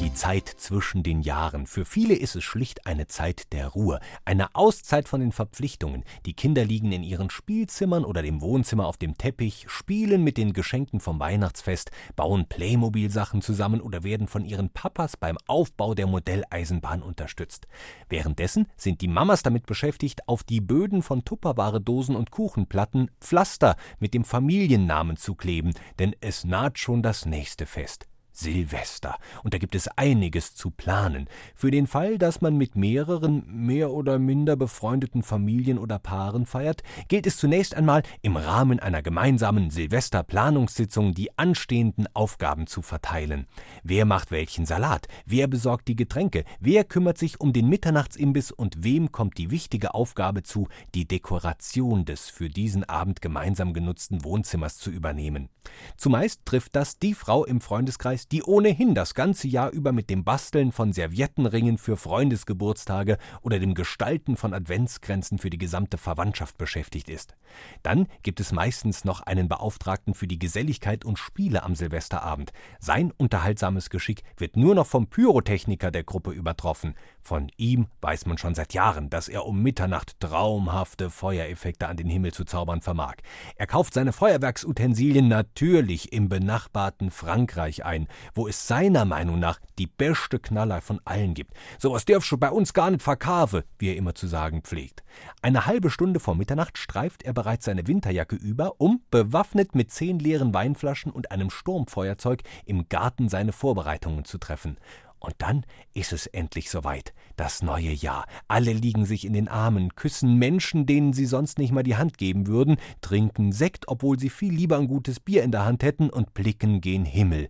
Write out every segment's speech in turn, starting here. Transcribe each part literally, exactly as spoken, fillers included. Die Zeit zwischen den Jahren. Für viele ist es schlicht eine Zeit der Ruhe, eine Auszeit von den Verpflichtungen. Die Kinder liegen in ihren Spielzimmern oder dem Wohnzimmer auf dem Teppich, spielen mit den Geschenken vom Weihnachtsfest, bauen Playmobil-Sachen zusammen oder werden von ihren Papas beim Aufbau der Modelleisenbahn unterstützt. Währenddessen sind die Mamas damit beschäftigt, auf die Böden von Tupperware-Dosen und Kuchenplatten Pflaster mit dem Familiennamen zu kleben, denn es naht schon das nächste Fest. Silvester. Und da gibt es einiges zu planen. Für den Fall, dass man mit mehreren, mehr oder minder befreundeten Familien oder Paaren feiert, gilt es zunächst einmal, im Rahmen einer gemeinsamen Silvesterplanungssitzung die anstehenden Aufgaben zu verteilen. Wer macht welchen Salat? Wer besorgt die Getränke? Wer kümmert sich um den Mitternachtsimbiss? Und wem kommt die wichtige Aufgabe zu, die Dekoration des für diesen Abend gemeinsam genutzten Wohnzimmers zu übernehmen? Zumeist trifft das die Frau im Freundeskreis, die ohnehin das ganze Jahr über mit dem Basteln von Serviettenringen für Freundesgeburtstage oder dem Gestalten von Adventskränzen für die gesamte Verwandtschaft beschäftigt ist. Dann gibt es meistens noch einen Beauftragten für die Geselligkeit und Spiele am Silvesterabend. Sein unterhaltsames Geschick wird nur noch vom Pyrotechniker der Gruppe übertroffen. Von ihm weiß man schon seit Jahren, dass er um Mitternacht traumhafte Feuereffekte an den Himmel zu zaubern vermag. Er kauft seine Feuerwerksutensilien natürlich im benachbarten Frankreich ein, wo es seiner Meinung nach die beste Knaller von allen gibt. Sowas dürfst du bei uns gar nicht verkaufen, wie er immer zu sagen pflegt. Eine halbe Stunde vor Mitternacht streift er bereits seine Winterjacke über, um, bewaffnet mit zehn leeren Weinflaschen und einem Sturmfeuerzeug, im Garten seine Vorbereitungen zu treffen. Und dann ist es endlich soweit. Das neue Jahr. Alle liegen sich in den Armen, küssen Menschen, denen sie sonst nicht mal die Hand geben würden, trinken Sekt, obwohl sie viel lieber ein gutes Bier in der Hand hätten, und blicken gen Himmel.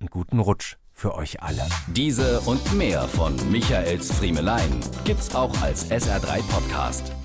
Einen guten Rutsch für euch alle. Diese und mehr von Michaels Friemelein gibt's auch als S R drei Podcast.